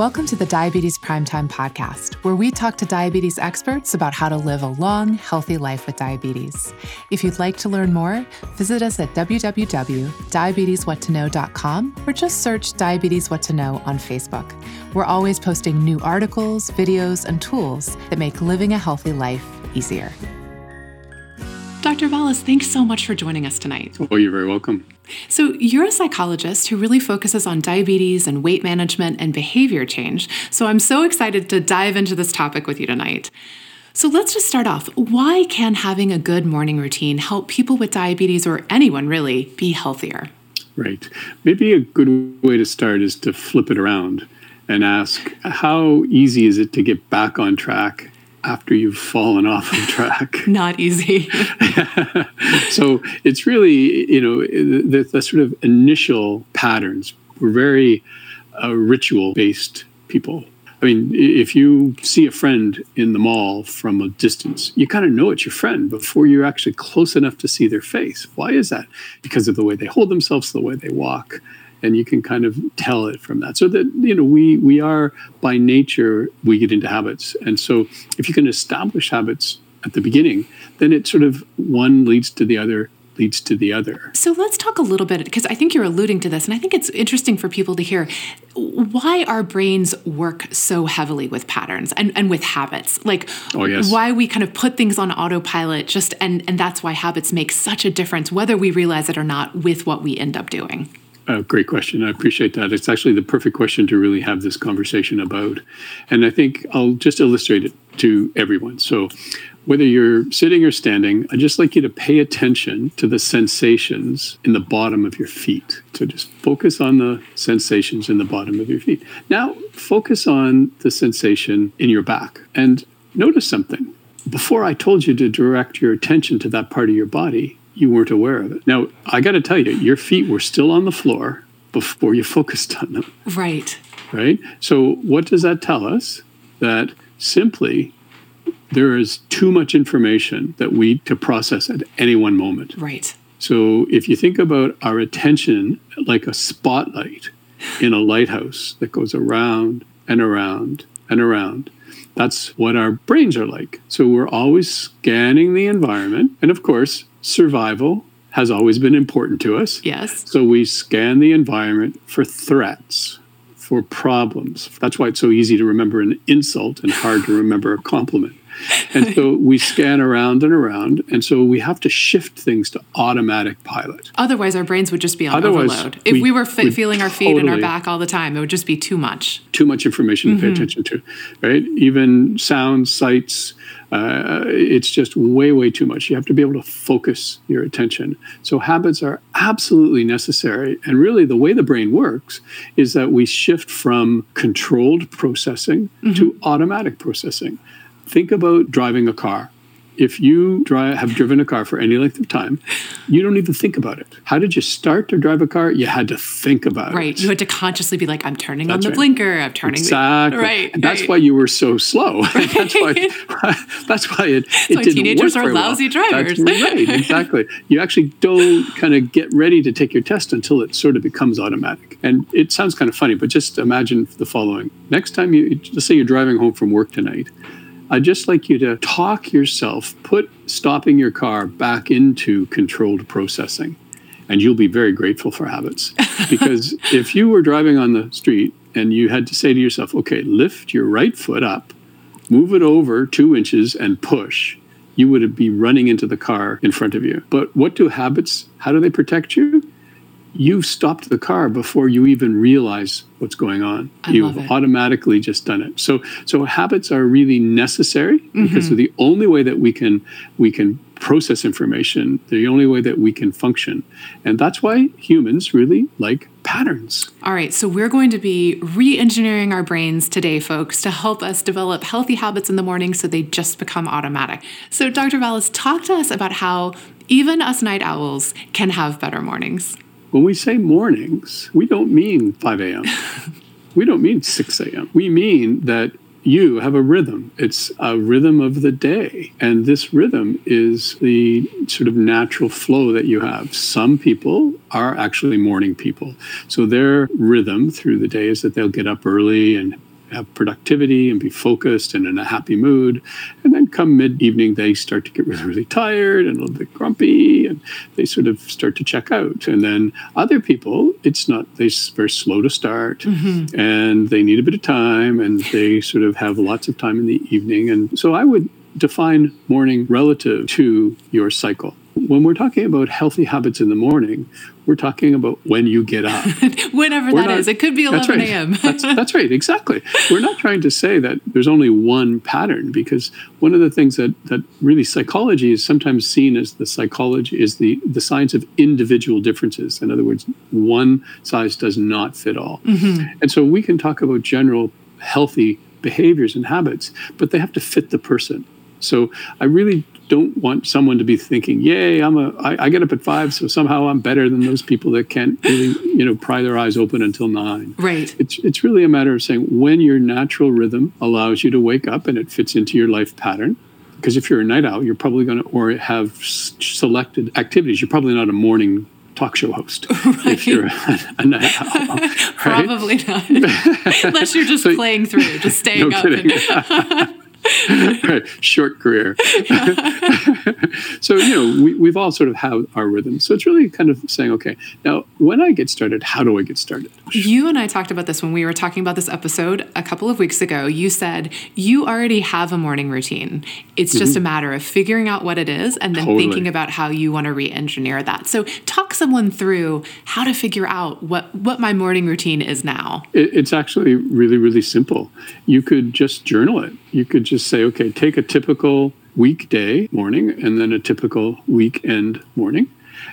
Welcome to the Diabetes Primetime Podcast, where we talk to diabetes experts about how to live a long, healthy life with diabetes. If you'd like to learn more, visit us at www.diabeteswhattoknow.com or just search Diabetes What to Know on Facebook. We're always posting new articles, videos, and tools that make living a healthy life easier. Dr. Vallis, thanks so much for joining us tonight. Oh, you're very welcome. So you're a psychologist who really focuses on diabetes and weight management and behavior change. So I'm so excited to dive into this topic with you tonight. So let's just start off. Why can having a good morning routine help people with diabetes, or anyone really, be healthier? Right. Maybe a good way to start is to flip it around and ask, how easy is it to get back on track after you've fallen off of track? Not easy. So it's really, the sort of initial patterns. We're very ritual-based people. I mean, if you see a friend in the mall from a distance, you kind of know it's your friend before you're actually close enough to see their face. Why is that? Because of the way they hold themselves, the way they walk. And you can kind of tell it from that. So that, we are, by nature, we get into habits. And so if you can establish habits at the beginning, then it sort of one leads to the other, leads to the other. So let's talk a little bit, because I think you're alluding to this, and I think it's interesting for people to hear why our brains work so heavily with patterns and with habits. Like, oh, yes. Why we kind of put things on autopilot just, and that's why habits make such a difference, whether we realize it or not, with what we end up doing. Great question. I appreciate that. It's actually the perfect question to really have this conversation about. And I think I'll just illustrate it to everyone. So whether you're sitting or standing, I'd just like you to pay attention to the sensations in the bottom of your feet. So just focus on the sensations in the bottom of your feet. Now focus on the sensation in your back and notice something. Before I told you to direct your attention to that part of your body, you weren't aware of it. Now, I got to tell you, your feet were still on the floor before you focused on them. Right? So what does that tell us? That simply there is too much information that we to process at any one moment. Right. So if you think about our attention like a spotlight in a lighthouse that goes around and around and around, that's what our brains are like. So we're always scanning the environment. And of course, survival has always been important to us. Yes. So we scan the environment for threats, for problems. That's why it's so easy to remember an insult and hard to remember a compliment. And so we scan around and around. And so we have to shift things to automatic pilot. Otherwise, our brains would just be on overload. If we were feeling our feet and our back all the time, it would just be too much. Too much information to pay attention to, right? Even sounds, sights, it's just way too much. You have to be able to focus your attention. So habits are absolutely necessary. And really, the way the brain works is that we shift from controlled processing to automatic processing. Think about driving a car. If you have driven a car for any length of time, you don't even think about it. How did you start to drive a car? You had to think about it. Right. You had to consciously be like, I'm turning on the blinker. I'm turning Right. And that's why you were so slow. Right. That's why it didn't teenagers work very well. Teenagers are lousy drivers. That's right. Exactly. You actually don't kind of get ready to take your test until it sort of becomes automatic. And it sounds kind of funny, but just imagine the following. Next time let's say you're driving home from work tonight, I'd just like you to talk yourself, put stopping your car back into controlled processing, and you'll be very grateful for habits. Because if you were driving on the street and you had to say to yourself, okay, lift your right foot up, move it over 2 inches and push, you would be running into the car in front of you. But what do habits, how do they protect you? You've stopped the car before you even realize what's going on. You've automatically just done it. So habits are really necessary because they're the only way that we can process information. They're the only way that we can function. And that's why humans really like patterns. All right. So we're going to be re-engineering our brains today, folks, to help us develop healthy habits in the morning so they just become automatic. So Dr. Vallis, talk to us about how even us night owls can have better mornings. When we say mornings, we don't mean 5 a.m. We don't mean 6 a.m. We mean that you have a rhythm. It's a rhythm of the day. And this rhythm is the sort of natural flow that you have. Some people are actually morning people. So their rhythm through the day is that they'll get up early and have productivity and be focused and in a happy mood. And then come mid-evening, they start to get really, really tired and a little bit grumpy, and they sort of start to check out. And then other people, it's not, they're very slow to start, mm-hmm. and they need a bit of time, and they sort of have lots of time in the evening. And so I would define morning relative to your cycle. When we're talking about healthy habits in the morning, we're talking about when you get up. Whenever that is. It could be 11 a.m. That's right. Exactly. We're not trying to say that there's only one pattern, because one of the things that really psychology is sometimes seen as the science of individual differences. In other words, one size does not fit all. Mm-hmm. And so we can talk about general healthy behaviors and habits, but they have to fit the person. So I really don't want someone to be thinking, yay, I get up at 5, so somehow I'm better than those people that can't really, pry their eyes open until 9. Right. It's really a matter of saying when your natural rhythm allows you to wake up and it fits into your life pattern. Because if you're a night owl, you're probably going to have selected activities. You're probably not a morning talk show host, right. If you're a night owl, right? Probably not. Unless you're just playing through, just staying up. And right. Short career. So, we've all sort of have our rhythm. So it's really kind of saying, okay, now when I get started, how do I get started? You and I talked about this when we were talking about this episode a couple of weeks ago. You said you already have a morning routine. It's just a matter of figuring out what it is and then thinking about how you want to re-engineer that. So talk someone through how to figure out what my morning routine is now. It's actually really, really simple. You could just journal it. You could just say, okay, take a typical weekday morning and then a typical weekend morning.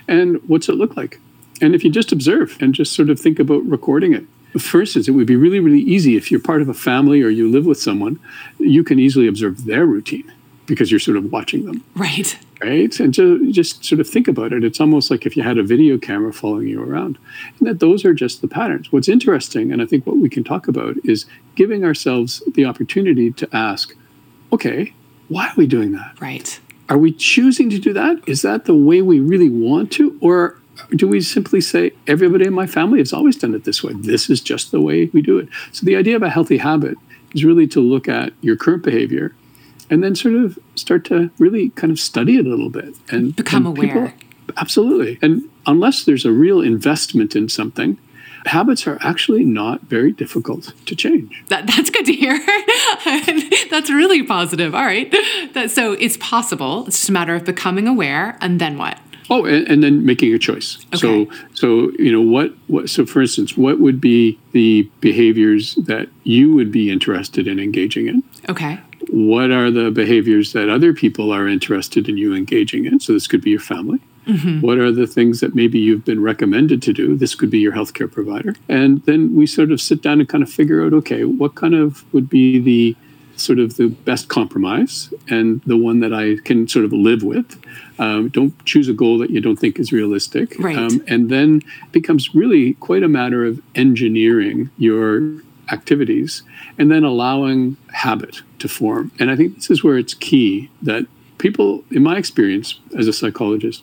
And what's it look like? And if you just observe and just sort of think about recording it. For instance, it would be really, really easy if you're part of a family or you live with someone, you can easily observe their routine because you're sort of watching them. Right. Right. And so just sort of think about it. It's almost like if you had a video camera following you around, and that those are just the patterns. What's interesting, and I think what we can talk about, is giving ourselves the opportunity to ask, okay, why are we doing that? Right. Are we choosing to do that? Is that the way we really want to? Or do we simply say, everybody in my family has always done it this way. This is just the way we do it. So the idea of a healthy habit is really to look at your current behavior and then sort of start to really kind of study it a little bit. And become aware. Absolutely. And unless there's a real investment in something, habits are actually not very difficult to change. That's good to hear. That's really positive. All right. So it's possible. It's just a matter of becoming aware, and then what? Oh, and then making a choice. Okay. So so for instance, what would be the behaviors that you would be interested in engaging in? Okay. What are the behaviors that other people are interested in you engaging in? So this could be your family. Mm-hmm. What are the things that maybe you've been recommended to do? This could be your healthcare provider. And then we sort of sit down and kind of figure out, okay, what kind of would be the sort of the best compromise and the one that I can sort of live with. Don't choose a goal that you don't think is realistic. Right. And then it becomes really quite a matter of engineering your activities and then allowing habit to form. And I think this is where it's key that people, in my experience as a psychologist,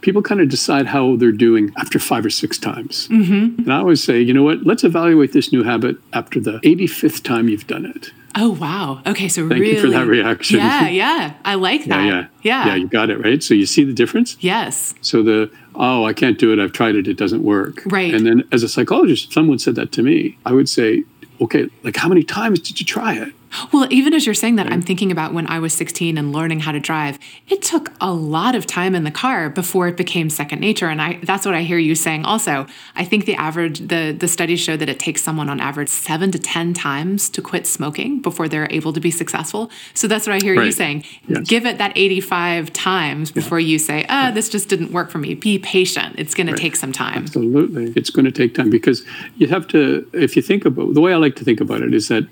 people kind of decide how they're doing after 5 or 6 times. Mm-hmm. And I always say, you know what, let's evaluate this new habit after the 85th time you've done it. Oh, wow. Okay, so thank you for that reaction. Yeah. I like that. Yeah. Yeah, you got it, right? So you see the difference? Yes. So I can't do it. I've tried it. It doesn't work. Right. And then as a psychologist, if someone said that to me, I would say, okay, like how many times did you try it? Well, even as you're saying that, I'm thinking about when I was 16 and learning how to drive. It took a lot of time in the car before it became second nature. And that's what I hear you saying also. I think the studies show that it takes someone on average 7 to 10 times to quit smoking before they're able to be successful. So that's what I hear you saying. Yes. Give it that 85 times before you say, this just didn't work for me. Be patient. It's going to take some time. Absolutely. It's going to take time because you have to, if you think about, the way I like to think about it is that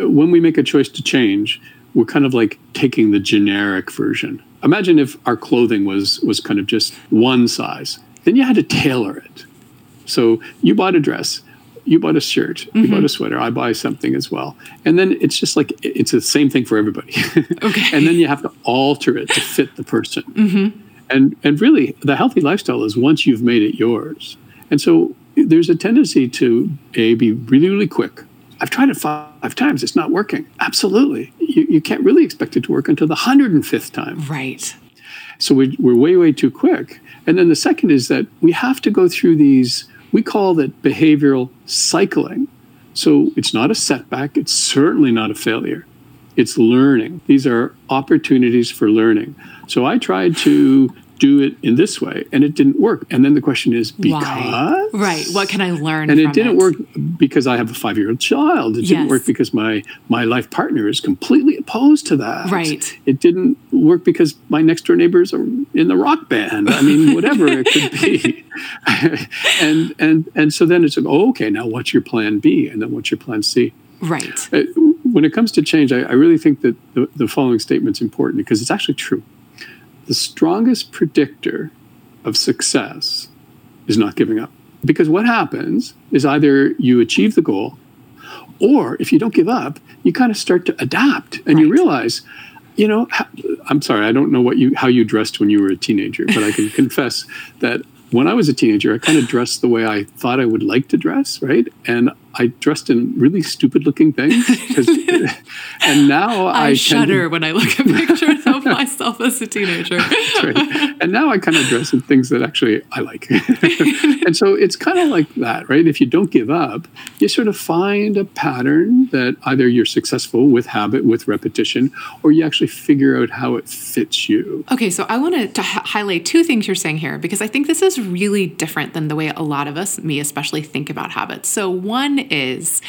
when we make a choice to change, we're kind of like taking the generic version. Imagine if our clothing was kind of just one size, then you had to tailor it. So you bought a dress, you bought a shirt, you bought a sweater, I buy something as well. And then it's just like, it's the same thing for everybody. Okay. And then you have to alter it to fit the person. Mm-hmm. And really the healthy lifestyle is once you've made it yours. And so there's a tendency to be really, really quick I've tried it 5 times. It's not working. Absolutely. You can't really expect it to work until the 105th time. Right. So we're way, way too quick. And then the second is that we have to go through these, we call that behavioral cycling. So it's not a setback. It's certainly not a failure. It's learning. These are opportunities for learning. So I tried to do it in this way, and it didn't work. And then the question is, because? Why? Right. What can I learn from it? And it didn't work because I have a 5-year-old child. It didn't work because my life partner is completely opposed to that. Right. It didn't work because my next-door neighbors are in the rock band. I mean, whatever it could be. And so then it's like, oh, okay, now what's your plan B? And then what's your plan C? Right. When it comes to change, I really think that the following statement's important because it's actually true. The strongest predictor of success is not giving up. Because what happens is either you achieve the goal, or if you don't give up, you kind of start to adapt. And you realize, you know, I'm sorry, I don't know how you dressed when you were a teenager, but I can confess that when I was a teenager, I kind of dressed the way I thought I would like to dress, right? And I dressed in really stupid-looking things. And now I shudder when I look at pictures of myself as a teenager. That's right. And now I kind of dress in things that actually I like. And so it's kind of like that, right? If you don't give up, you sort of find a pattern that either you're successful with habit, with repetition, or you actually figure out how it fits you. Okay, so I wanted to highlight 2 things you're saying here, because I think this is really different than the way a lot of us, me especially, think about habits. So one is,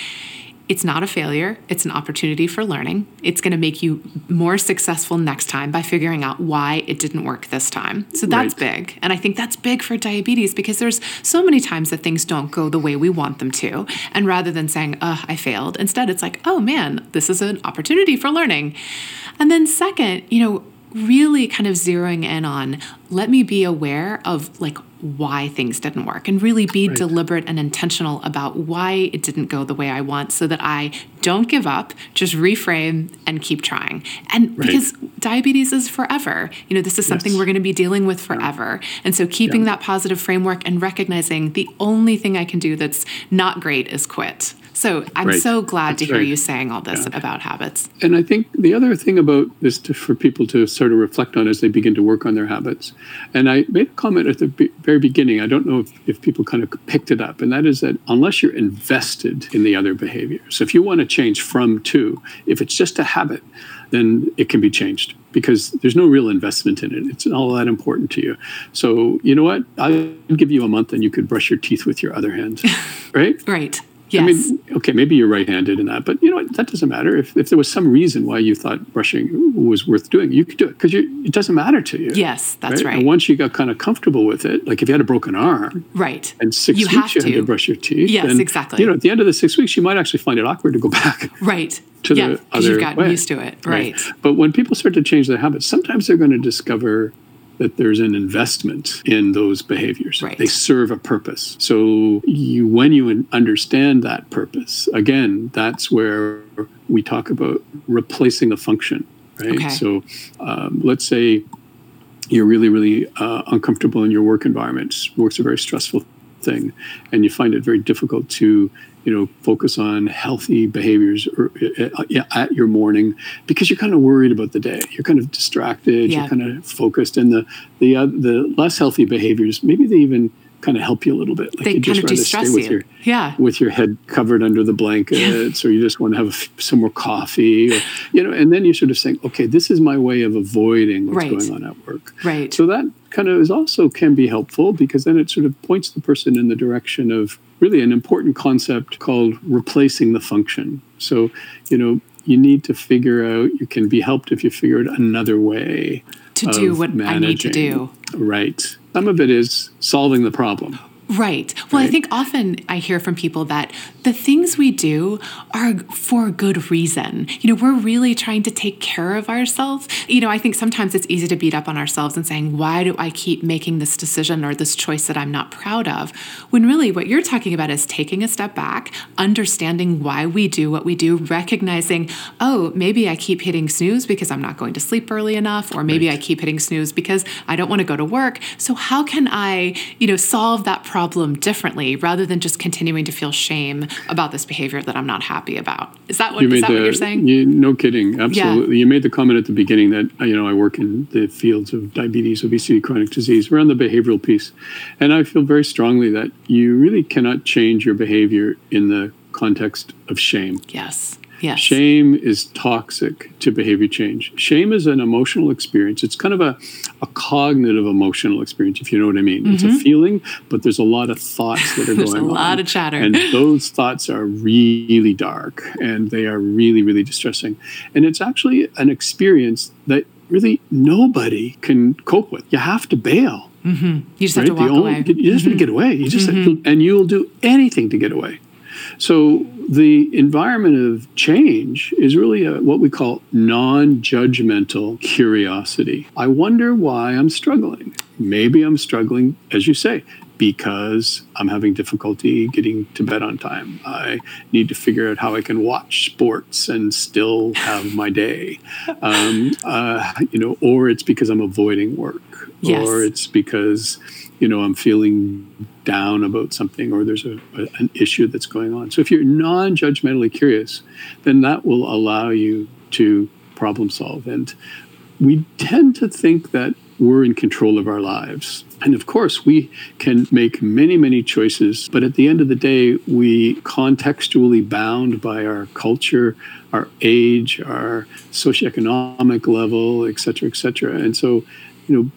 it's not a failure. It's an opportunity for learning. It's going to make you more successful next time by figuring out why it didn't work this time. So that's big. And I think that's big for diabetes because there's so many times that things don't go the way we want them to. And rather than saying, I failed, instead it's like, oh man, this is an opportunity for learning. And then second, really kind of zeroing in on, let me be aware of why things didn't work and really be deliberate and intentional about why it didn't go the way I want so that I don't give up, just reframe and keep trying. And because diabetes is forever, this is something we're going to be dealing with forever. And so keeping that positive framework and recognizing the only thing I can do that's not great is quit. So I'm so glad to hear you saying all this about habits. And I think the other thing about this for people to sort of reflect on as they begin to work on their habits, and I made a comment at the very beginning, I don't know if people kind of picked it up, and that is that unless you're invested in the other behavior, so if you want to change from to, if it's just a habit, then it can be changed because there's no real investment in it. It's not all that important to you. So you know what? I'll give you a month and you could brush your teeth with your other hand, right? Right. Yes. I mean, okay, maybe you're right-handed in that, but you know what? That doesn't matter. If there was some reason why you thought brushing was worth doing, you could do it because it doesn't matter to you. Yes, that's right. And once you got kind of comfortable with it, like if you had a broken arm, and 6 weeks you had to brush your teeth. Yes, then, exactly. At the end of the 6 weeks, you might actually find it awkward to go back. Right. To the other because you've gotten used to it. Right. But when people start to change their habits, sometimes they're going to discover that there's an investment in those behaviors. Right. They serve a purpose. So when you understand that purpose, again, that's where we talk about replacing a function, right? Okay. So let's say you're really, really uncomfortable in your work environment. Work's a very stressful thing, and you find it very difficult to focus on healthy behaviors at your morning because you're kind of worried about the day. You're kind of distracted. Yeah. You're kind of focused. And the less healthy behaviors, maybe they even kind of help you a little bit. Like they kind of de-stress you. With your head covered under the blankets, or you just want to have some more coffee, or, and then you're sort of saying, okay, this is my way of avoiding what's going on at work. Right. So that kind of can be helpful because then it sort of points the person in the direction of really an important concept called replacing the function. So, you need to figure out, you can be helped if you figure out another way to do what managing. I need to do. Right. Some of it is solving the problem. Right. Well, I think often I hear from people that the things we do are for a good reason. We're really trying to take care of ourselves. I think sometimes it's easy to beat up on ourselves and saying, why do I keep making this decision or this choice that I'm not proud of? When really what you're talking about is taking a step back, understanding why we do what we do, recognizing, oh, maybe I keep hitting snooze because I'm not going to sleep early enough, or maybe I keep hitting snooze because I don't want to go to work. So how can I, solve that problem problem differently rather than just continuing to feel shame about this behavior that I'm not happy about. Is that what you're saying? No kidding. Absolutely. Yeah. You made the comment at the beginning that, I work in the fields of diabetes, obesity, chronic disease. We're on the behavioral piece. And I feel very strongly that you really cannot change your behavior in the context of shame. Yes. Yes. Shame is toxic to behavior change. Shame is an emotional experience. It's kind of a cognitive emotional experience, if you know what I mean. Mm-hmm. It's a feeling, but there's a lot of thoughts that are going on. There's a lot of chatter. And those thoughts are really dark, and they are really, really distressing. And it's actually an experience that really nobody can cope with. You have to bail. Mm-hmm. You just have to walk away. You just have to get away. You just have to, and you'll do anything to get away. So the environment of change is really what we call non-judgmental curiosity. I wonder why I'm struggling. Maybe I'm struggling, as you say, because I'm having difficulty getting to bed on time. I need to figure out how I can watch sports and still have my day. Or it's because I'm avoiding work. Yes. Or it's because, I'm feeling down about something, or there's an issue that's going on. So if you're non-judgmentally curious, then that will allow you to problem solve. And we tend to think that we're in control of our lives. And of course, we can make many, many choices. But at the end of the day, we contextually bound by our culture, our age, our socioeconomic level, et cetera, et cetera. And so,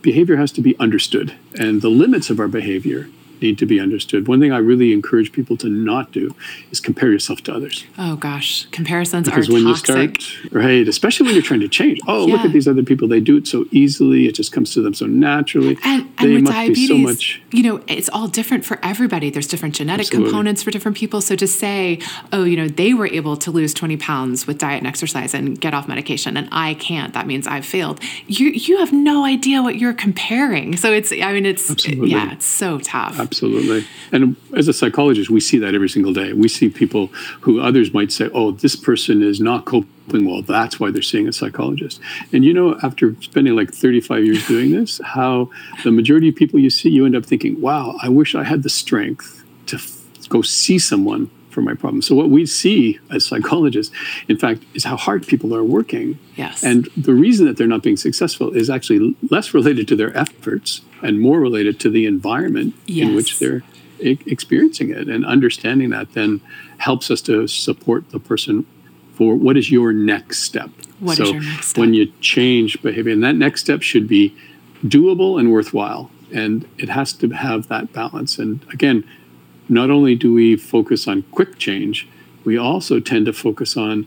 behavior has to be understood, and the limits of our behavior need to be understood. One thing I really encourage people to not do is compare yourself to others. Oh, gosh. Comparisons are toxic. Because when you start, right, especially when you're trying to change. Oh, yeah. Look at these other people. They do it so easily. It just comes to them so naturally. And with diabetes, it's all different for everybody. There's different genetic components for different people. So to say, they were able to lose 20 pounds with diet and exercise and get off medication, and I can't. That means I've failed. You have no idea what you're comparing. So it's so tough. Absolutely. And as a psychologist, we see that every single day. We see people who others might say, oh, this person is not coping well. That's why they're seeing a psychologist. And after spending like 35 years doing this, how the majority of people you see, you end up thinking, wow, I wish I had the strength to go see someone for my problem. So what we see as psychologists, in fact, is how hard people are working. Yes. And the reason that they're not being successful is actually less related to their efforts and more related to the environment in which they're experiencing it. And understanding that then helps us to support the person for what is your next step. What is your next step? When you change behavior, and that next step should be doable and worthwhile. And it has to have that balance. And again, not only do we focus on quick change, we also tend to focus on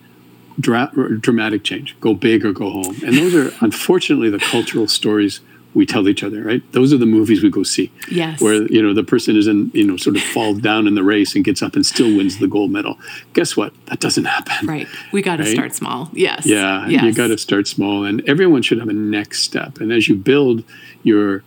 dramatic change, go big or go home. And those are, unfortunately, the cultural stories we tell each other, right? Those are the movies we go see. Yes. Where, the person is in, sort of falls down in the race and gets up and still wins the gold medal. Guess what? That doesn't happen. Right. We got to start small. Yes. Yeah. Yes. You got to start small. And everyone should have a next step. And as you build your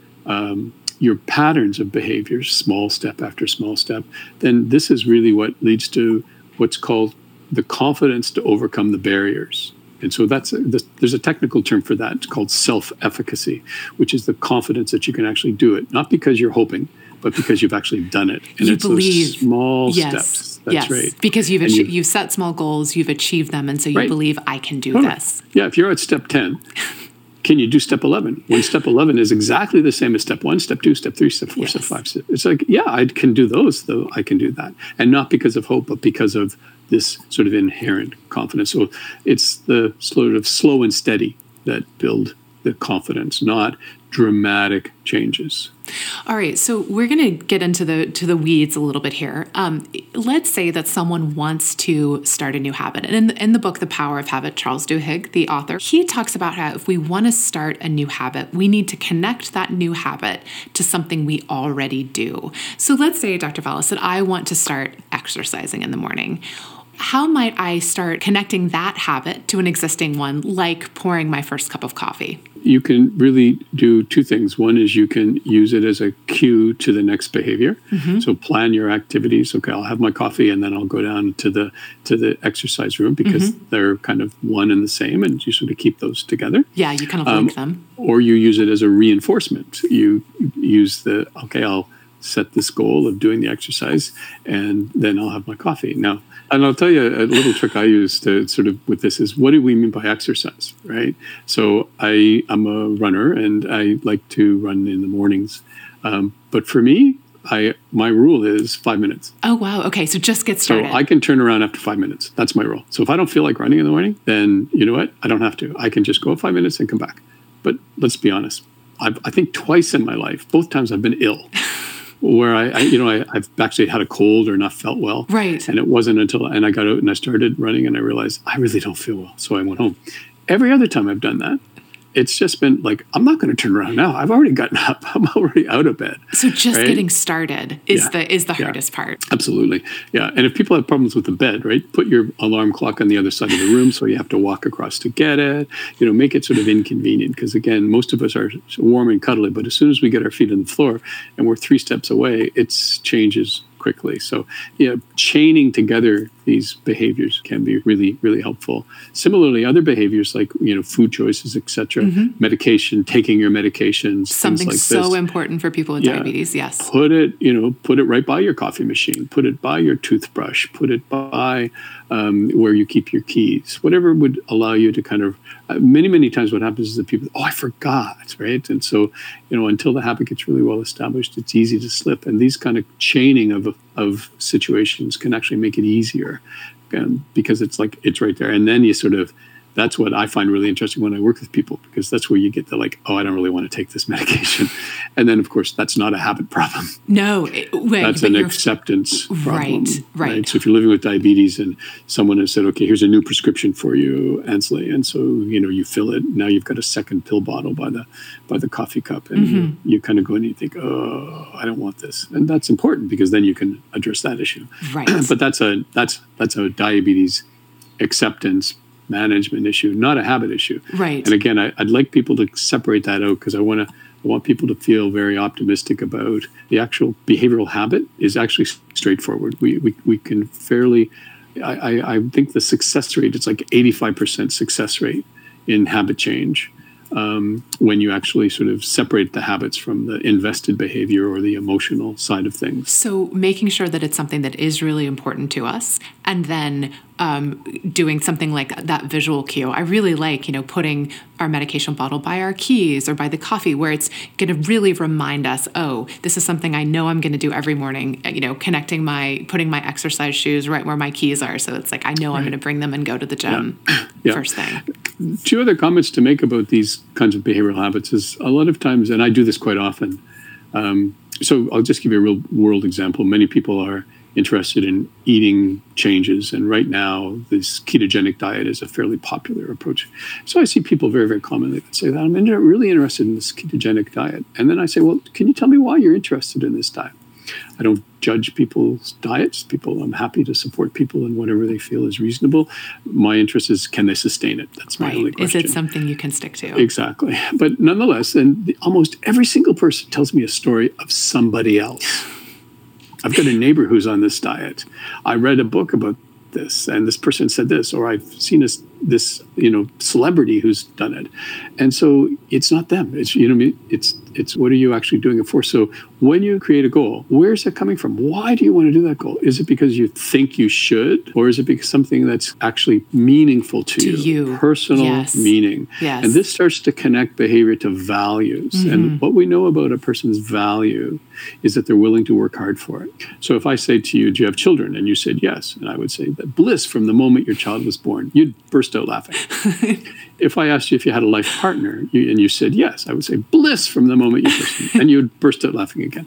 patterns of behavior, small step after small step, then this is really what leads to what's called the confidence to overcome the barriers. And so there's a technical term for that. It's called self-efficacy, which is the confidence that you can actually do it, not because you're hoping, but because you've actually done it. And you believe. Those small steps. That's right. Because you've set small goals, you've achieved them, and so you believe, I can do this. Yeah, if you're at step 10... can you do step 11? When step 11 is exactly the same as step 1, step 2, step 3, step 4, step 5. It's like, yeah, I can do those, though. I can do that. And not because of hope, but because of this sort of inherent confidence. So it's the sort of slow and steady that build the confidence, not dramatic changes. All right, so we're going to get into the weeds a little bit here. Let's say that someone wants to start a new habit. And in the book, The Power of Habit, Charles Duhigg, the author, he talks about how if we want to start a new habit, we need to connect that new habit to something we already do. So let's say, Dr. Vallis, that I want to start exercising in the morning. How might I start connecting that habit to an existing one, like pouring my first cup of coffee? You can really do two things. One is you can use it as a cue to the next behavior. Mm-hmm. So plan your activities. Okay, I'll have my coffee and then I'll go down to the exercise room, because they're kind of one and the same, and you sort of keep those together. Yeah, you kind of link them. Or you use it as a reinforcement. You use I'll set this goal of doing the exercise, and then I'll have my coffee. Now, and I'll tell you a little trick I use to sort of with this is, what do we mean by exercise, right? So I'm a runner, and I like to run in the mornings. But for me, my rule is 5 minutes. Oh, wow. Okay. So just get started. So I can turn around after 5 minutes. That's my rule. So if I don't feel like running in the morning, then you know what? I don't have to. I can just go 5 minutes and come back. But let's be honest. I think twice in my life, both times I've been ill, where I've actually had a cold or not felt well. Right. And it wasn't until, and I got out and I started running and I realized I really don't feel well. So I went home. Every other time I've done that, it's just been like, I'm not going to turn around now. I've already gotten up. I'm already out of bed. So just getting started is the hardest part. Absolutely. Yeah. And if people have problems with the bed, right, put your alarm clock on the other side of the room so you have to walk across to get it. You know, make it sort of inconvenient because, again, most of us are warm and cuddly, but as soon as we get our feet on the floor and we're 3 steps away, it changes quickly. So, yeah, chaining together these behaviors can be really, really helpful. Similarly, other behaviors like, you know, food choices, et cetera, medication, taking your medications, something like so this. Important for people with diabetes. Yes. Put it right by your coffee machine, put it by your toothbrush, put it by where you keep your keys, whatever would allow you to kind of, many, many times what happens is that people, I forgot, right? And so, you know, until the habit gets really well established, it's easy to slip. And these kind of chaining of situations can actually make it easier because it's like, it's right there. And then you sort of, that's what I find really interesting when I work with people, because that's where you get the like, I don't really want to take this medication. And then, of course, that's not a habit problem. No. That's an acceptance problem. Right. So if you're living with diabetes and someone has said, okay, here's a new prescription for you, Ansley. And so, you know, you fill it. Now you've got a second pill bottle by the coffee cup. And you kind of go in and you think, oh, I don't want this. And that's important because then you can address that issue. Right. But that's a diabetes acceptance management issue, not a habit issue. Right. And again, I'd like people to separate that out because I want people to feel very optimistic about the actual behavioral habit is actually straightforward. We can fairly, I think the success rate, it's like 85% success rate in habit change when you actually sort of separate the habits from the invested behavior or the emotional side of things. So making sure that it's something that is really important to us, and then doing something like that visual cue. I really like, you know, putting our medication bottle by our keys or by the coffee, where it's going to really remind us, oh, this is something I know I'm going to do every morning, you know, putting my exercise shoes right where my keys are. So it's like, I know I'm going to bring them and go to the gym first thing. 2 other comments to make about these kinds of behavioral habits is a lot of times, and I do this quite often. So I'll just give you a real world example. Many people are interested in eating changes. And right now, this ketogenic diet is a fairly popular approach. So I see people very, very commonly that say that I'm really interested in this ketogenic diet. And then I say, well, can you tell me why you're interested in this diet? I don't judge people's diets. I'm happy to support people in whatever they feel is reasonable. My interest is, can they sustain it? That's my only question. Is it something you can stick to? Exactly. But nonetheless, and almost every single person tells me a story of somebody else. I've got a neighbor who's on this diet. I read a book about this, and this person said this, or I've seen this you know, celebrity who's done it. And so it's not them. It's, you know what I mean? It's what are you actually doing it for? So when you create a goal, where's it coming from? Why do you want to do that goal? Is it because you think you should, or is it because something that's actually meaningful to you? Personal meaning. Yes. And this starts to connect behavior to values. Mm-hmm. And what we know about a person's value is that they're willing to work hard for it. So if I say to you, do you have children? And you said yes. And I would say that bliss from the moment your child was born. You'd burst out laughing. If I asked you if you had a life partner and you said yes, I would say bliss from the moment you first, and you'd burst out laughing again.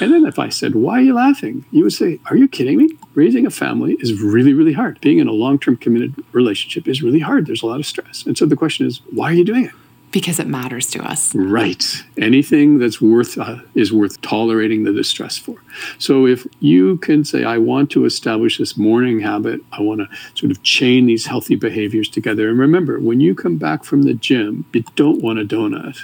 And then if I said, why are you laughing? You would say, are you kidding me? Raising a family is really, really hard. Being in a long-term committed relationship is really hard. There's a lot of stress. And so the question is, why are you doing it? Because it matters to us. Right. Anything that's worth is worth tolerating the distress for. So if you can say, I want to establish this morning habit, I want to sort of chain these healthy behaviors together. And remember, when you come back from the gym, you don't want a donut.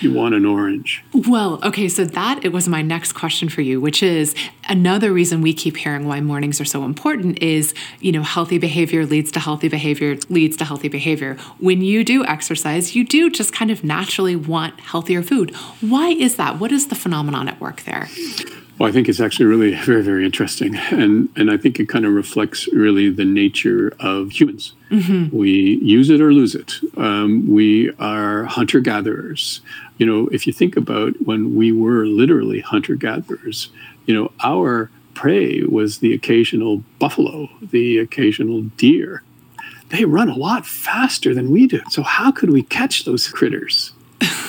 You want an orange. Well, okay, so it was my next question for you, which is another reason we keep hearing why mornings are so important is, you know, healthy behavior leads to healthy behavior leads to healthy behavior. When you do exercise, you do just kind of naturally want healthier food. Why is that? What is the phenomenon at work there? Well, I think it's actually really very, very interesting. And I think it kind of reflects really the nature of humans. Mm-hmm. We use it or lose it. We are hunter-gatherers. You know, if you think about when we were literally hunter-gatherers, you know, our prey was the occasional buffalo, the occasional deer. They run a lot faster than we do. So how could we catch those critters?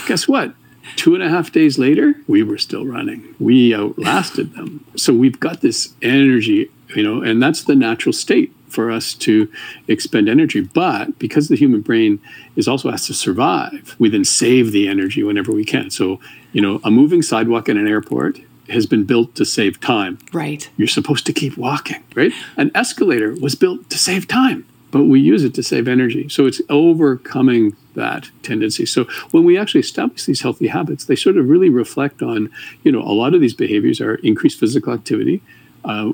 Guess what? 2.5 days later, we were still running. We outlasted them. So we've got this energy, you know, and that's the natural state for us to expend energy. But because the human brain is also has to survive, we then save the energy whenever we can. So, you know, a moving sidewalk in an airport has been built to save time. Right. You're supposed to keep walking, right? An escalator was built to save time, but we use it to save energy. So it's overcoming that tendency. So when we actually establish these healthy habits, they sort of really reflect on, you know, a lot of these behaviors are increased physical activity.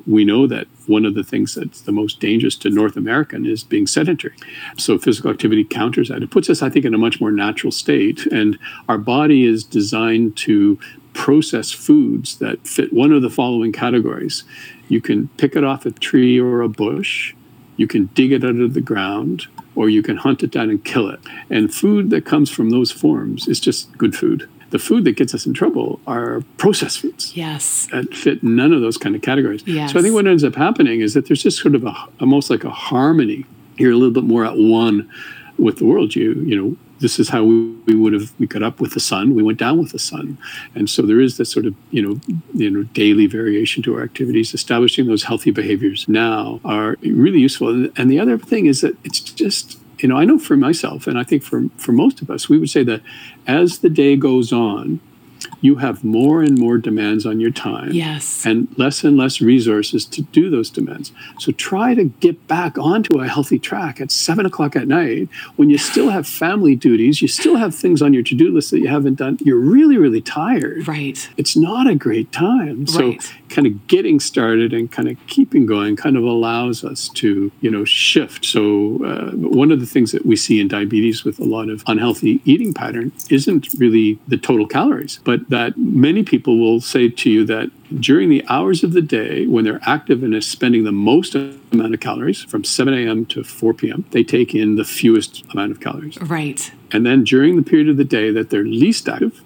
We know that one of the things that's the most dangerous to North American is being sedentary. So physical activity counters that. It puts us, I think, in a much more natural state. And our body is designed to process foods that fit one of the following categories. You can pick it off a tree or a bush. You can dig it out of the ground, or you can hunt it down and kill it. And food that comes from those forms is just good food. The food that gets us in trouble are processed foods. Yes. That fit none of those kind of categories. Yes. So I think what ends up happening is that there's just sort of almost like a harmony. You're a little bit more at one with the world. You know, this is how we got up with the sun, we went down with the sun. And so there is this sort of, you know, daily variation to our activities. Establishing those healthy behaviors now are really useful. And the other thing is that it's just, you know, I know for myself, and I think for most of us, we would say that as the day goes on, you have more and more demands on your time. Yes. And less resources to do those demands. So try to get back onto a healthy track at 7:00 at night when you still have family duties, you still have things on your to-do list that you haven't done. You're really, really tired. Right. It's not a great time. So kind of getting started and kind of keeping going kind of allows us to, you know, shift. So one of the things that we see in diabetes with a lot of unhealthy eating pattern isn't really the total calories, but that many people will say to you that during the hours of the day when they're active and are spending the most amount of calories, from 7 a.m. to 4 p.m., they take in the fewest amount of calories. Right. And then during the period of the day that they're least active,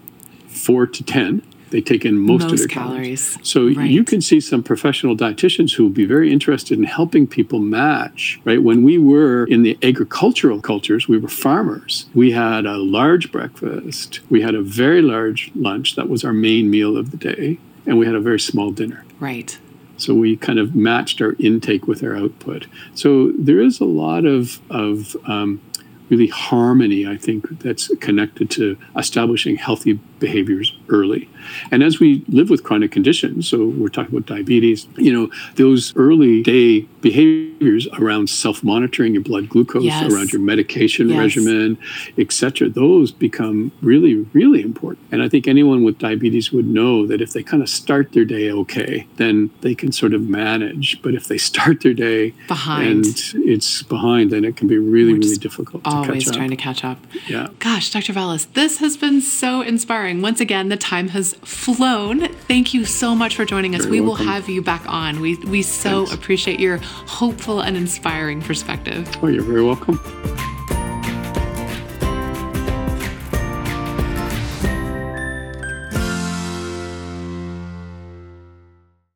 4 to 10, they take in most of their calories. So you can see some professional dietitians who will be very interested in helping people match, right? When we were in the agricultural cultures, we were farmers. We had a large breakfast. We had a very large lunch. That was our main meal of the day. And we had a very small dinner. Right. So we kind of matched our intake with our output. So there is a lot of really harmony, I think, that's connected to establishing healthy behaviors early. And as we live with chronic conditions, so we're talking about diabetes, you know, those early day behaviors around self-monitoring your blood glucose, around your medication regimen, et cetera, those become really, really important. And I think anyone with diabetes would know that if they kind of start their day okay, then they can sort of manage. But if they start their day behind, and it's behind, then it can be really, really difficult to catch up. Always trying to catch up. Yeah. Gosh, Dr. Vallis, this has been so inspiring. Once again, the time has flown. Thank you so much for joining us. You're welcome. We will have you back on. We so appreciate your hopeful and inspiring perspective. Oh, you're very welcome.